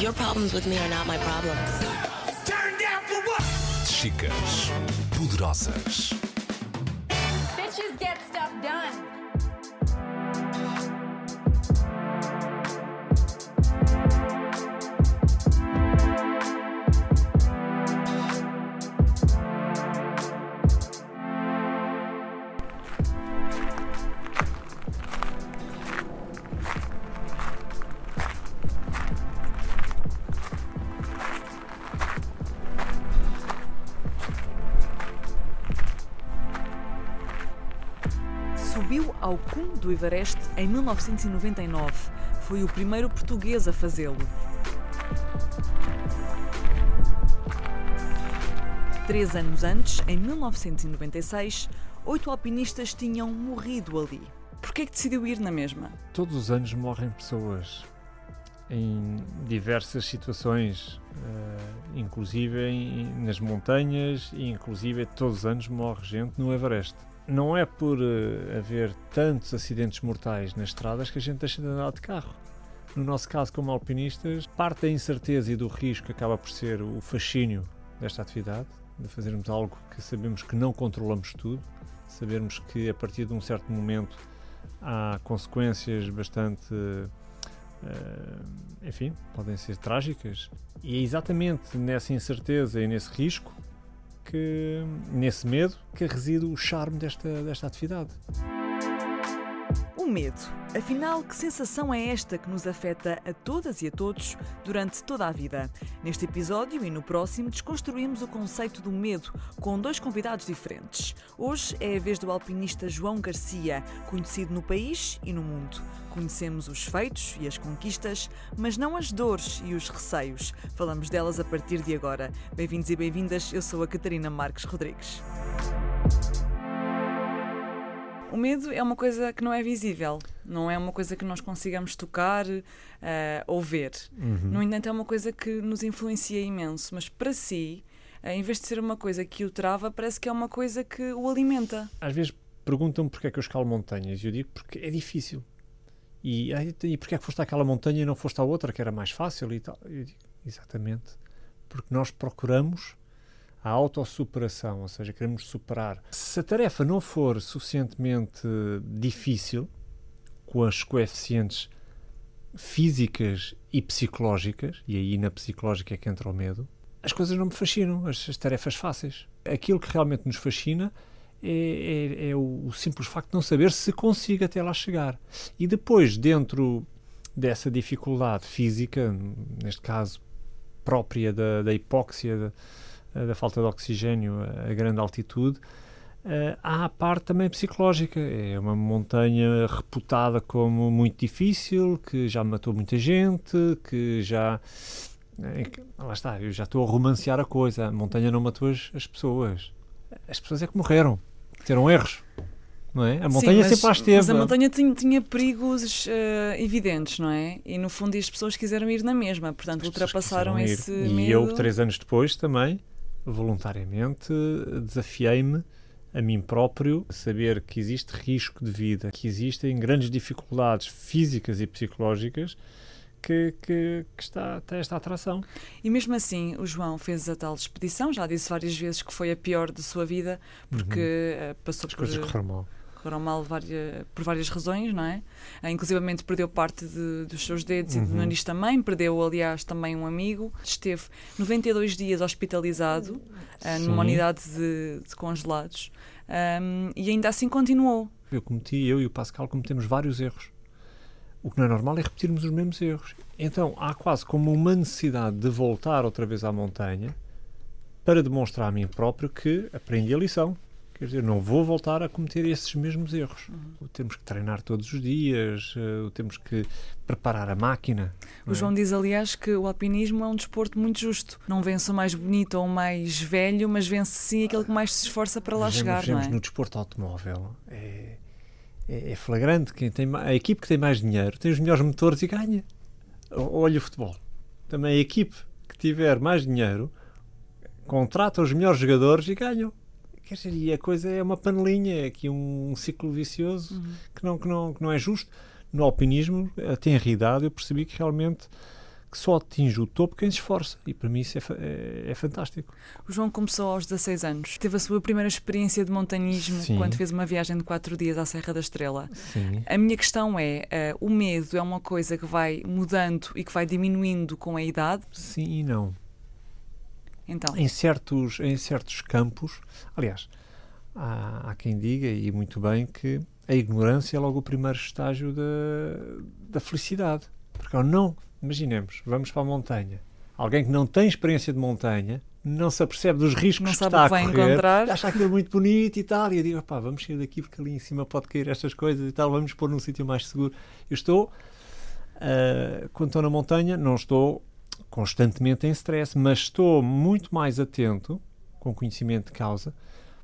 Your problems with me are not my problems. Turn down for what? Chicas Poderosas. Bitches get stuff done. Subiu ao cume do Everest em 1999. Foi o primeiro português a fazê-lo. 3 anos antes, em 1996, 8 alpinistas tinham morrido ali. Porquê é que decidiu ir na mesma? Todos os anos morrem pessoas, em diversas situações, inclusive nas montanhas, e inclusive todos os anos morre gente no Everest. Não é por haver tantos acidentes mortais nas estradas que a gente deixa de andar de carro. No nosso caso, como alpinistas, parte da incerteza e do risco acaba por ser o fascínio desta atividade, de fazermos algo que sabemos que não controlamos tudo, sabermos que a partir de um certo momento há consequências bastante, enfim, podem ser trágicas. E é exatamente nessa incerteza e nesse risco, nesse medo, que reside o charme desta atividade. O medo. Afinal, que sensação é esta que nos afeta a todas e a todos durante toda a vida? Neste episódio e no próximo desconstruímos o conceito do medo com 2 convidados diferentes. Hoje é a vez do alpinista João Garcia, conhecido no país e no mundo. Conhecemos os feitos e as conquistas, mas não as dores e os receios. Falamos delas a partir de agora. Bem-vindos e bem-vindas, eu sou a Catarina Marques Rodrigues. O medo é uma coisa que não é visível, não é uma coisa que nós consigamos tocar ou ver. Uhum. No entanto, é uma coisa que nos influencia imenso, mas para si, em vez de ser uma coisa que o trava, parece que é uma coisa que o alimenta. Às vezes perguntam-me porque é que eu escalo montanhas e eu digo porque é difícil. E porque é que foste àquela montanha e não foste à outra, que era mais fácil e tal? Eu digo, exatamente, porque nós procuramos a autossuperação, ou seja, queremos superar. Se a tarefa não for suficientemente difícil, com as coeficientes físicas e psicológicas, e aí na psicológica é que entra o medo, as coisas não me fascinam, as tarefas fáceis. Aquilo que realmente nos fascina é o simples facto de não saber se consigo até lá chegar. E depois, dentro dessa dificuldade física, neste caso própria da hipóxia, da falta de oxigênio a grande altitude, há a parte também psicológica. É uma montanha reputada como muito difícil, que já matou muita gente, que já... Lá está, eu já estou a romancear a coisa. A montanha não matou as pessoas. As pessoas é que morreram, tiveram erros. Não é? A montanha sempre lá esteve. Mas a montanha tinha perigos evidentes, não é? E no fundo as pessoas quiseram ir na mesma, portanto as ultrapassaram esse medo. E eu, 3 anos depois, também voluntariamente desafiei-me a mim próprio a saber que existe risco de vida, que existem grandes dificuldades físicas e psicológicas que está até esta atração. E mesmo assim, o João fez a tal expedição, já disse várias vezes que foi a pior de sua vida, porque passou por... As coisas correram mal. Correram mal por várias razões, não é? Inclusivamente perdeu parte dos seus dedos e do nariz também, perdeu, aliás, também um amigo. Esteve 92 dias hospitalizado numa unidade de congelados e ainda assim continuou. Eu e o Pascal cometemos vários erros. O que não é normal é repetirmos os mesmos erros. Então há quase como uma necessidade de voltar outra vez à montanha para demonstrar a mim próprio que aprendi a lição. Quer dizer, não vou voltar a cometer esses mesmos erros. Temos que treinar todos os dias, temos que preparar a máquina. O João diz, aliás, que o alpinismo é um desporto muito justo. Não vence o mais bonito ou o mais velho, mas vence sim aquele que mais se esforça para lá chegar, não é? No desporto automóvel é flagrante. Quem tem a equipe que tem mais dinheiro tem os melhores motores e ganha. Olha o futebol. Também a equipe que tiver mais dinheiro contrata os melhores jogadores e ganham. Quer dizer, e a coisa é uma panelinha, é aqui um ciclo vicioso que não é justo. No alpinismo, até em realidade, eu percebi que realmente que só atinge o topo quem se esforça. E para mim isso é fantástico. O João começou aos 16 anos. Teve a sua primeira experiência de montanhismo. Sim. Quando fez uma viagem de 4 dias à Serra da Estrela. Sim. A minha questão é, o medo é uma coisa que vai mudando e que vai diminuindo com a idade? Sim e não. Então? Em certos campos, aliás, há quem diga, e muito bem, que a ignorância é logo o primeiro estágio da felicidade. Porque não, imaginemos, vamos para a montanha. Alguém que não tem experiência de montanha não se apercebe dos riscos que está a correr. Não sabe o que vai encontrar. Acha aquilo muito bonito e tal. E eu digo, pá, vamos sair daqui porque ali em cima pode cair estas coisas e tal. Vamos pôr num sítio mais seguro. Eu estou, quando estou na montanha, não estou constantemente em stress, mas estou muito mais atento, com conhecimento de causa,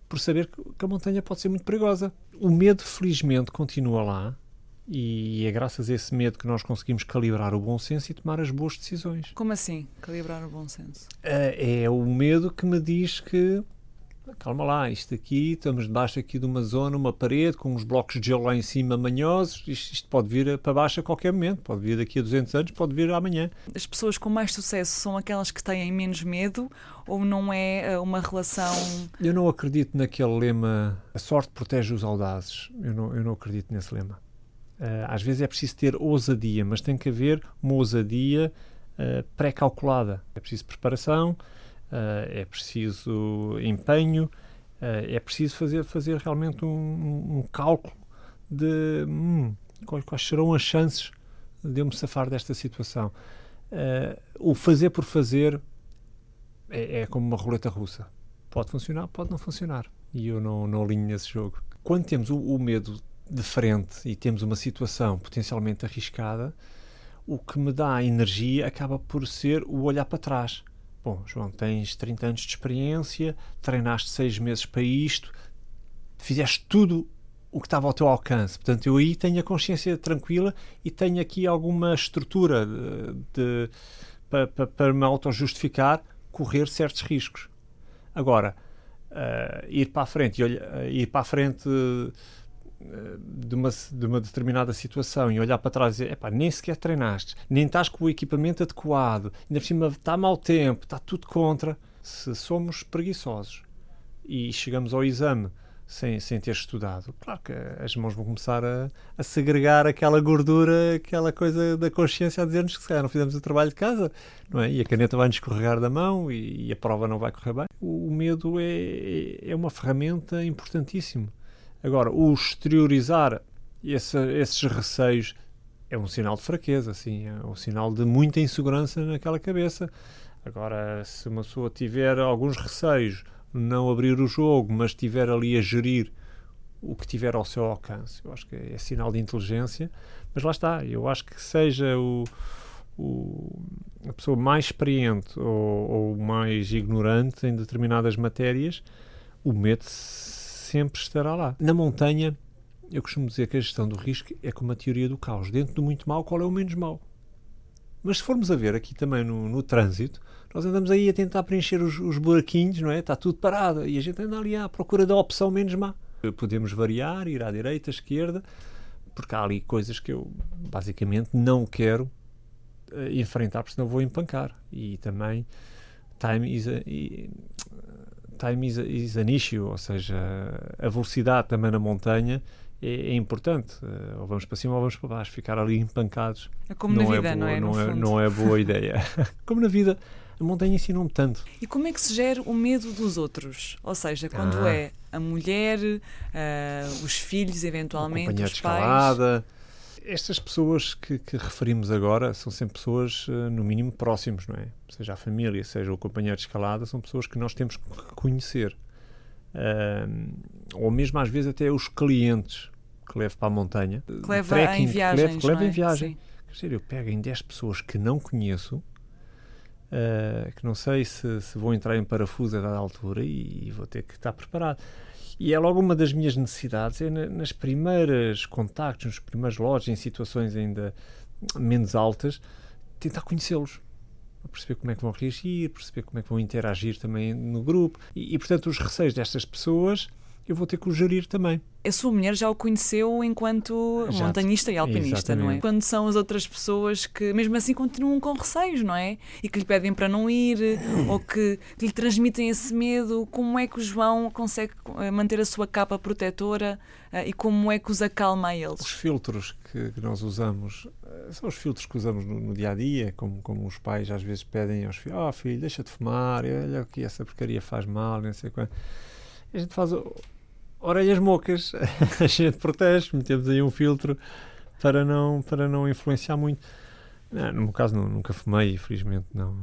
por saber que a montanha pode ser muito perigosa. O medo, felizmente, continua lá. E é graças a esse medo que nós conseguimos calibrar o bom senso e tomar as boas decisões. Como assim, calibrar o bom senso? É o medo que me diz que, calma lá, isto aqui, estamos debaixo aqui de uma zona, uma parede, com uns blocos de gelo lá em cima manhosos, isto pode vir para baixo a qualquer momento, pode vir daqui a 200 anos, pode vir amanhã. As pessoas com mais sucesso são aquelas que têm menos medo ou não é uma relação... Eu não acredito naquele lema, a sorte protege os audazes, eu não acredito nesse lema. Às vezes é preciso ter ousadia, mas tem que haver uma ousadia pré-calculada. É preciso preparação, é preciso empenho, é preciso fazer realmente um cálculo de quais serão as chances de eu me safar desta situação. O fazer por fazer é como uma roleta russa. Pode funcionar, pode não funcionar. E eu não alinho nesse jogo. Quando temos o medo de frente e temos uma situação potencialmente arriscada, o que me dá a energia acaba por ser o olhar para trás. Bom, João, tens 30 anos de experiência, treinaste 6 meses para isto, fizeste tudo o que estava ao teu alcance. Portanto, eu aí tenho a consciência tranquila e tenho aqui alguma estrutura para me autojustificar correr certos riscos. Agora, ir para a frente, de uma determinada situação e olhar para trás e dizer, epá, nem sequer treinaste, nem estás com o equipamento adequado, ainda por cima está mau tempo, está tudo contra. Se somos preguiçosos e chegamos ao exame sem ter estudado, claro que as mãos vão começar a segregar aquela gordura, aquela coisa da consciência a dizer-nos que se calhar não fizemos o trabalho de casa, não é? E a caneta vai-nos escorregar da mão e a prova não vai correr bem. O medo é uma ferramenta importantíssima. Agora, o exteriorizar esses receios é um sinal de fraqueza, sim, é um sinal de muita insegurança naquela cabeça. Agora, se uma pessoa tiver alguns receios, não abrir o jogo, mas estiver ali a gerir o que tiver ao seu alcance, eu acho que é sinal de inteligência. Mas lá está, eu acho que seja a pessoa mais experiente ou mais ignorante em determinadas matérias, o medo sempre estará lá. Na montanha, eu costumo dizer que a gestão do risco é como a teoria do caos. Dentro do muito mau, qual é o menos mau? Mas se formos a ver aqui também no trânsito, nós andamos aí a tentar preencher os buraquinhos, não é? Está tudo parado. E a gente anda ali à procura da opção menos má. Podemos variar, ir à direita, à esquerda, porque há ali coisas que eu, basicamente, não quero enfrentar, porque senão vou empancar. E também, time is an issue, ou seja, a velocidade também na montanha é importante. Ou vamos para cima ou vamos para baixo. Ficar ali empancados é como na vida, não é? Não é boa ideia. Como na vida, a montanha ensina-me tanto. E como é que se gera o medo dos outros? Ou seja, quando é a mulher, os filhos, eventualmente, os pais... Estas pessoas que referimos agora são sempre pessoas, no mínimo, próximos, não é? Seja a família, seja o companheiro de escalada, são pessoas que nós temos que conhecer. Ou mesmo, às vezes, até os clientes que levo para a montanha. Que leva em viagens, que leva em viagem. Quer dizer, eu pego em 10 pessoas que não conheço, que não sei se vou entrar em parafuso a dada altura e vou ter que estar preparado. E é logo uma das minhas necessidades, é nas primeiras contactos, nos primeiros lojas, em situações ainda menos altas, tentar conhecê-los, perceber como é que vão reagir, perceber como é que vão interagir também no grupo. E portanto, os receios destas pessoas eu vou ter que o gerir também. A sua mulher já o conheceu enquanto montanhista e alpinista, exatamente, não é? Quando são as outras pessoas que, mesmo assim, continuam com receios, não é? E que lhe pedem para não ir, ou que lhe transmitem esse medo. Como é que o João consegue manter a sua capa protetora e como é que os acalma a eles? Os filtros que nós usamos são os filtros que usamos no dia-a-dia, como os pais às vezes pedem aos filhos: "Oh, filho, deixa de fumar, olha que essa porcaria faz mal, não sei quanto." A gente faz... orelhas mocas, a gente protege, metemos aí um filtro para não influenciar muito. Não, no meu caso, nunca fumei, infelizmente, não.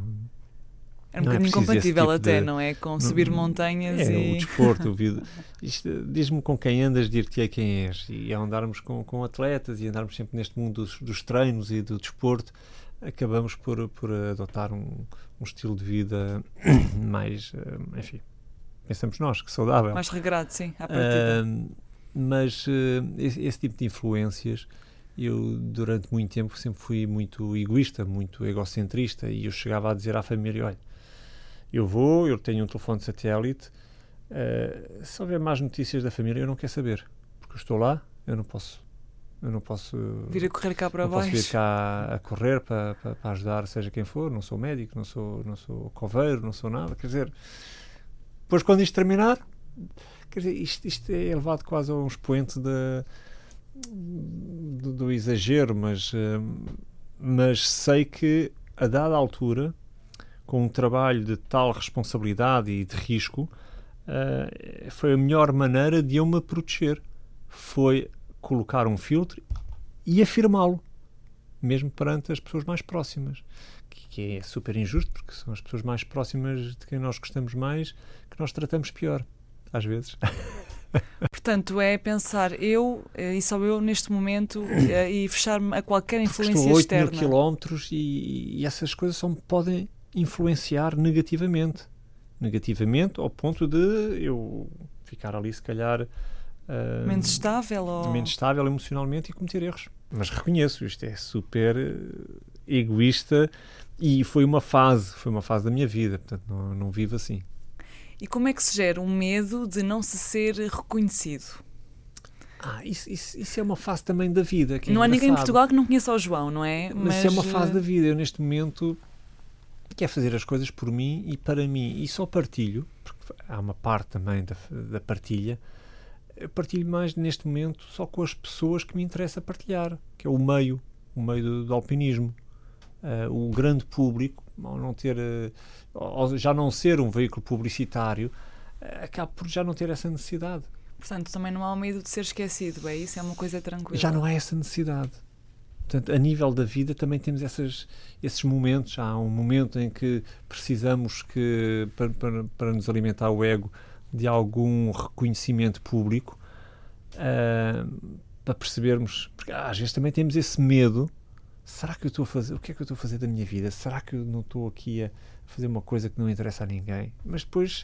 É um bocadinho incompatível tipo até, não é? Com subir montanhas e... o desporto, o vida. Diz-me com quem andas, dir-te-ei quem és. E ao andarmos com atletas e andarmos sempre neste mundo dos treinos e do desporto, acabamos por adotar um estilo de vida mais, enfim... pensamos nós, que saudável. Mais regrado, sim, à partida. Mas esse tipo de influências, eu durante muito tempo sempre fui muito egoísta, muito egocentrista, e eu chegava a dizer à família: "Olha, eu tenho um telefone de satélite, se houver mais notícias da família eu não quero saber, porque eu estou lá, eu não posso vir a correr cá para baixo. Posso vir cá a correr para ajudar seja quem for, não sou médico, não sou coveiro, não sou nada, quer dizer..." Depois, quando isto terminar, quer dizer, isto é elevado quase a um expoente do exagero, mas sei que, a dada altura, com um trabalho de tal responsabilidade e de risco, foi a melhor maneira de eu me proteger. Foi colocar um filtro e afirmá-lo, mesmo perante as pessoas mais próximas. Que é super injusto, porque são as pessoas mais próximas de quem nós gostamos mais que nós tratamos pior, às vezes. Portanto, é pensar eu e só eu neste momento e fechar-me a qualquer influência estou externa. Estou 8.000 km e essas coisas só me podem influenciar negativamente. Negativamente ao ponto de eu ficar ali, se calhar... menos estável? Ou... menos estável emocionalmente e cometer erros. Mas reconheço, isto é super... egoísta, e foi uma fase da minha vida, portanto não vivo assim. E como é que se gera um medo de não se ser reconhecido? Isso é uma fase também da vida. Que não há ninguém em Portugal que não conheça o João, não é? Mas isso é uma fase da vida. Eu neste momento quero fazer as coisas por mim e para mim, e só partilho, porque há uma parte também da partilha. Eu partilho mais neste momento só com as pessoas que me interessa partilhar, que é o meio do alpinismo. O grande público, ao não ter, ao já não ser um veículo publicitário, acaba por já não ter essa necessidade. Portanto, também não há o medo de ser esquecido, é isso? É uma coisa tranquila. Já não há essa necessidade. Portanto, a nível da vida também temos esses momentos. Há um momento em que precisamos que, para nos alimentar o ego, de algum reconhecimento público, para percebermos, porque às vezes também temos esse medo: será que eu estou a fazer, o que é que eu estou a fazer da minha vida? Será que eu não estou aqui a fazer uma coisa que não interessa a ninguém? Mas depois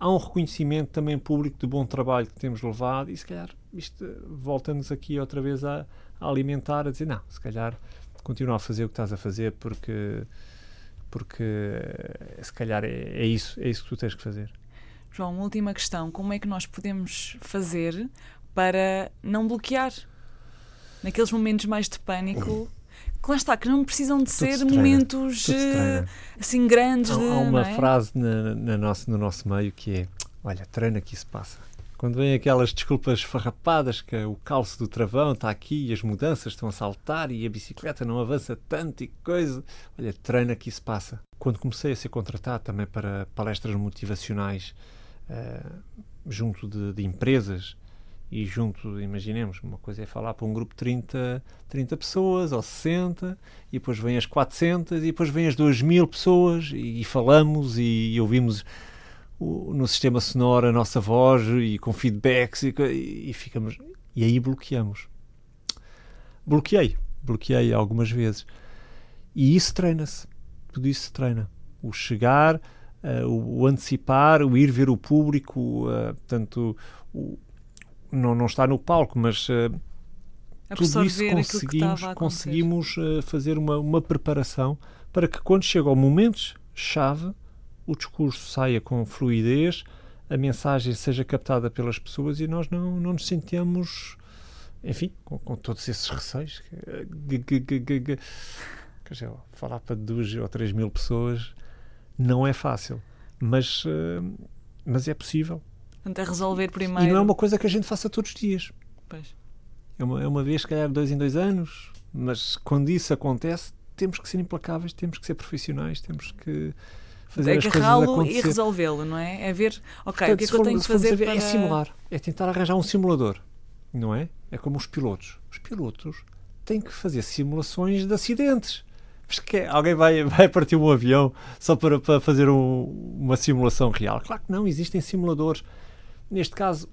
há um reconhecimento também público do bom trabalho que temos levado e se calhar isto volta-nos aqui outra vez a alimentar, a dizer: não, se calhar continua a fazer o que estás a fazer porque se calhar é isso que tu tens que fazer. João, uma última questão: como é que nós podemos fazer para não bloquear naqueles momentos mais de pânico, que lá está, que não precisam de ser momentos assim grandes? Há uma frase no nosso meio que é: olha, treina que isso passa. Quando vêm aquelas desculpas farrapadas que o calço do travão está aqui e as mudanças estão a saltar e a bicicleta não avança tanto e coisa, olha, treina que isso passa. Quando comecei a ser contratado também para palestras motivacionais junto de empresas, e junto, imaginemos, uma coisa é falar para um grupo de 30 pessoas ou 60, e depois vêm as 400, e depois vêm as 2.000 pessoas, e falamos e ouvimos no sistema sonoro a nossa voz, e com feedbacks, e ficamos... E aí bloqueamos. Bloqueei algumas vezes. E isso treina-se. Tudo isso se treina. O chegar, o antecipar, o ir ver o público, portanto... Não está no palco, mas tudo isso conseguimos fazer uma preparação para que, quando chega ao momento-chave, o discurso saia com fluidez a mensagem seja captada pelas pessoas e nós não nos sentimos, enfim, com todos esses receios. Quer dizer, falar para 2 ou 3 mil pessoas não é fácil, mas é possível. Portanto, é resolver primeiro. E não é uma coisa que a gente faça todos os dias. Pois. É uma vez, se calhar, 2 em 2 anos, mas quando isso acontece, temos que ser implacáveis, temos que ser profissionais, temos que fazer as coisas acontecer. E resolvê-lo, não é? É ver, ok, portanto, o que é que eu tenho que fazer para... É simular, é tentar arranjar um simulador, não é? É como os pilotos. Os pilotos têm que fazer simulações de acidentes. Mas que alguém vai partir um avião só para fazer uma simulação real? Claro que não, existem simuladores. Neste caso,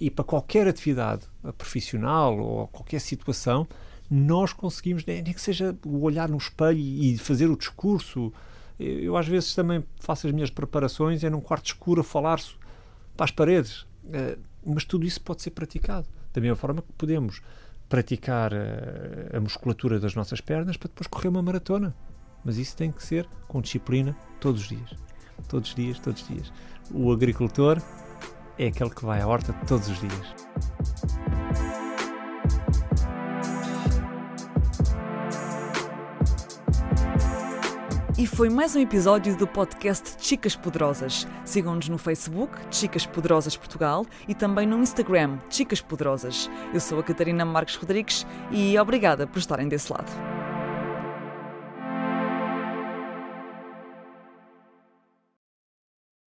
e para qualquer atividade profissional ou qualquer situação, nós conseguimos, nem que seja o olhar no espelho e fazer o discurso. Eu às vezes também faço as minhas preparações, é num quarto escuro a falar para as paredes, mas tudo isso pode ser praticado, da mesma forma que podemos praticar a musculatura das nossas pernas para depois correr uma maratona, mas isso tem que ser com disciplina todos os dias, todos os dias, todos os dias. O agricultor é aquele que vai à horta todos os dias. E foi mais um episódio do podcast Chicas Poderosas. Sigam-nos no Facebook, Chicas Poderosas Portugal, e também no Instagram, Chicas Poderosas. Eu sou a Catarina Marques Rodrigues e obrigada por estarem desse lado.